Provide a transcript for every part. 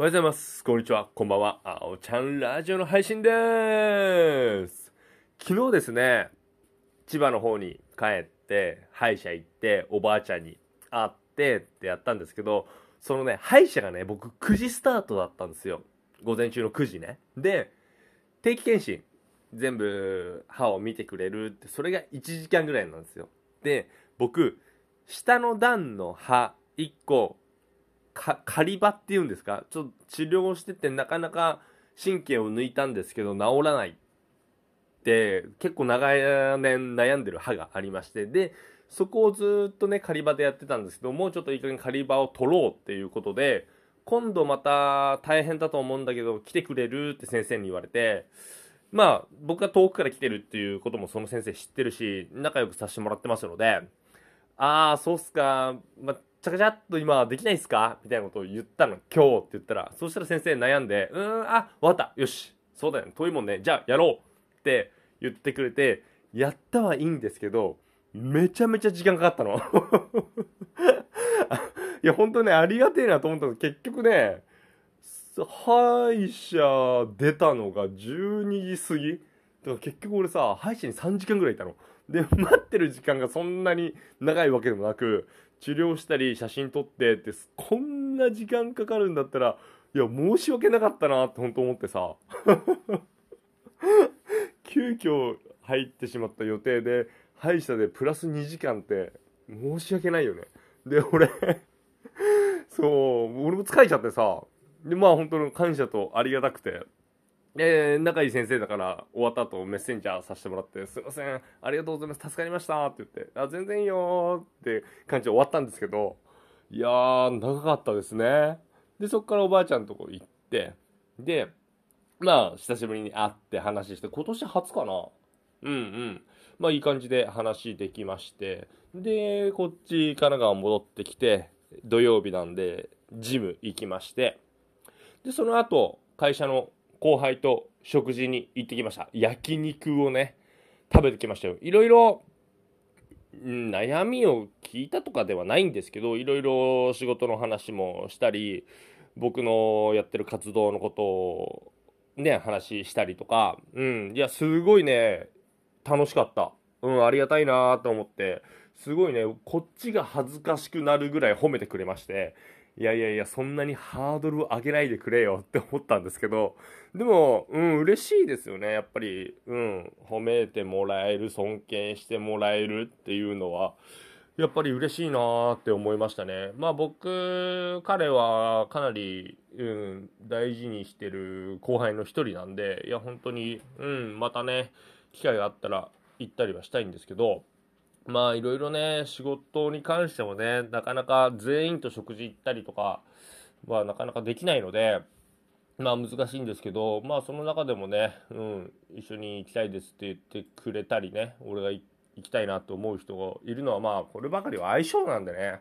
おはようございます。こんにちは。こんばんは。あおちゃんラジオの配信でーす。昨日ですね、千葉の方に帰って、歯医者行って、おばあちゃんに会ってってやったんですけど、そのね、歯医者がね、僕9時スタートだったんですよ。午前中の9時ね。で、定期検診、全部歯を見てくれるって、それが1時間ぐらいなんですよ。で、僕、下の段の歯1個、仮歯っていうんですか、ちょっと治療をしててなかなか神経を抜いたんですけど治らないって結構長年悩んでる歯がありまして、でそこをずっとね仮歯でやってたんですけど、もうちょっといい加減仮歯を取ろうっていうことで、今度また大変だと思うんだけど来てくれるって先生に言われて、まあ僕が遠くから来てるっていうこともその先生知ってるし仲良くさせてもらってますので、ああそうっすか、まあちゃかちゃっと今できないっすかみたいなことを言ったの、今日って言ったら、そうしたら先生悩んで、あ、わかった、よし、そうだよね、遠いもんね、じゃあやろうって言ってくれて、やったはいいんですけど、めちゃめちゃ時間かかったの。いや、本当ね、ありがてえなと思ったの、結局ね、歯医者出たのが12時過ぎ。だから結局俺さ、歯医者に3時間ぐらいいたの。で、待ってる時間がそんなに長いわけでもなく、治療したり写真撮ってってこんな時間かかるんだったら、いや申し訳なかったなって本当思ってさ。急遽入ってしまった予定で歯医者でプラス2時間って申し訳ないよね。で俺そう俺も疲れちゃってさ、でまあ本当に感謝とありがたくて、仲いい先生だから終わった後メッセンジャーさせてもらって、すいませんありがとうございます助かりましたって言って、あ全然いいよって感じで終わったんですけど、いやー長かったですね。でそっからおばあちゃんのとこ行って、でまあ久しぶりに会って話して、今年初かな、まあいい感じで話できまして、でこっち神奈川戻ってきて、土曜日なんでジム行きまして、でその後会社の後輩と食事に行ってきました。焼肉をね食べてきましたよ。いろいろ悩みを聞いたとかではないんですけど、いろいろ仕事の話もしたり、僕のやってる活動のことをね話したりとか、いやすごいね楽しかった。ありがたいなと思って、すごいねこっちが恥ずかしくなるぐらい褒めてくれまして、いやいやいやそんなにハードル上げないでくれよって思ったんですけど、でも嬉しいですよねやっぱり。褒めてもらえる、尊敬してもらえるっていうのはやっぱり嬉しいなーって思いましたね。まあ僕彼はかなり、大事にしてる後輩の一人なんで、いや本当にまたね機会があったら行ったりはしたいんですけど、まあいろいろね仕事に関してもねなかなか全員と食事行ったりとかはなかなかできないので、まあ難しいんですけど、まあその中でもね、一緒に行きたいですって言ってくれたりね、俺が行きたいなと思う人がいるのは、まあこればかりは相性なんでね。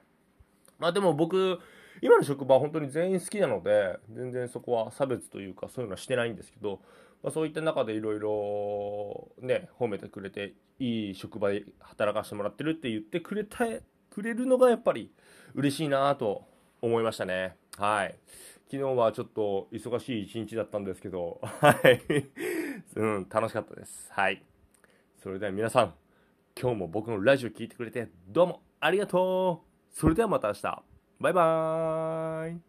まあでも僕今の職場は本当に全員好きなので全然そこは差別というかそういうのはしてないんですけど、まあ、そういった中でいろいろね褒めてくれて、いい職場で働かせてもらってるって言ってくれるのがやっぱり嬉しいなと思いましたね。はい。昨日はちょっと忙しい一日だったんですけど、はい、楽しかったです。はい。それでは皆さん、今日も僕のラジオ聞いてくれてどうもありがとう。それではまた明日。バイバーイ。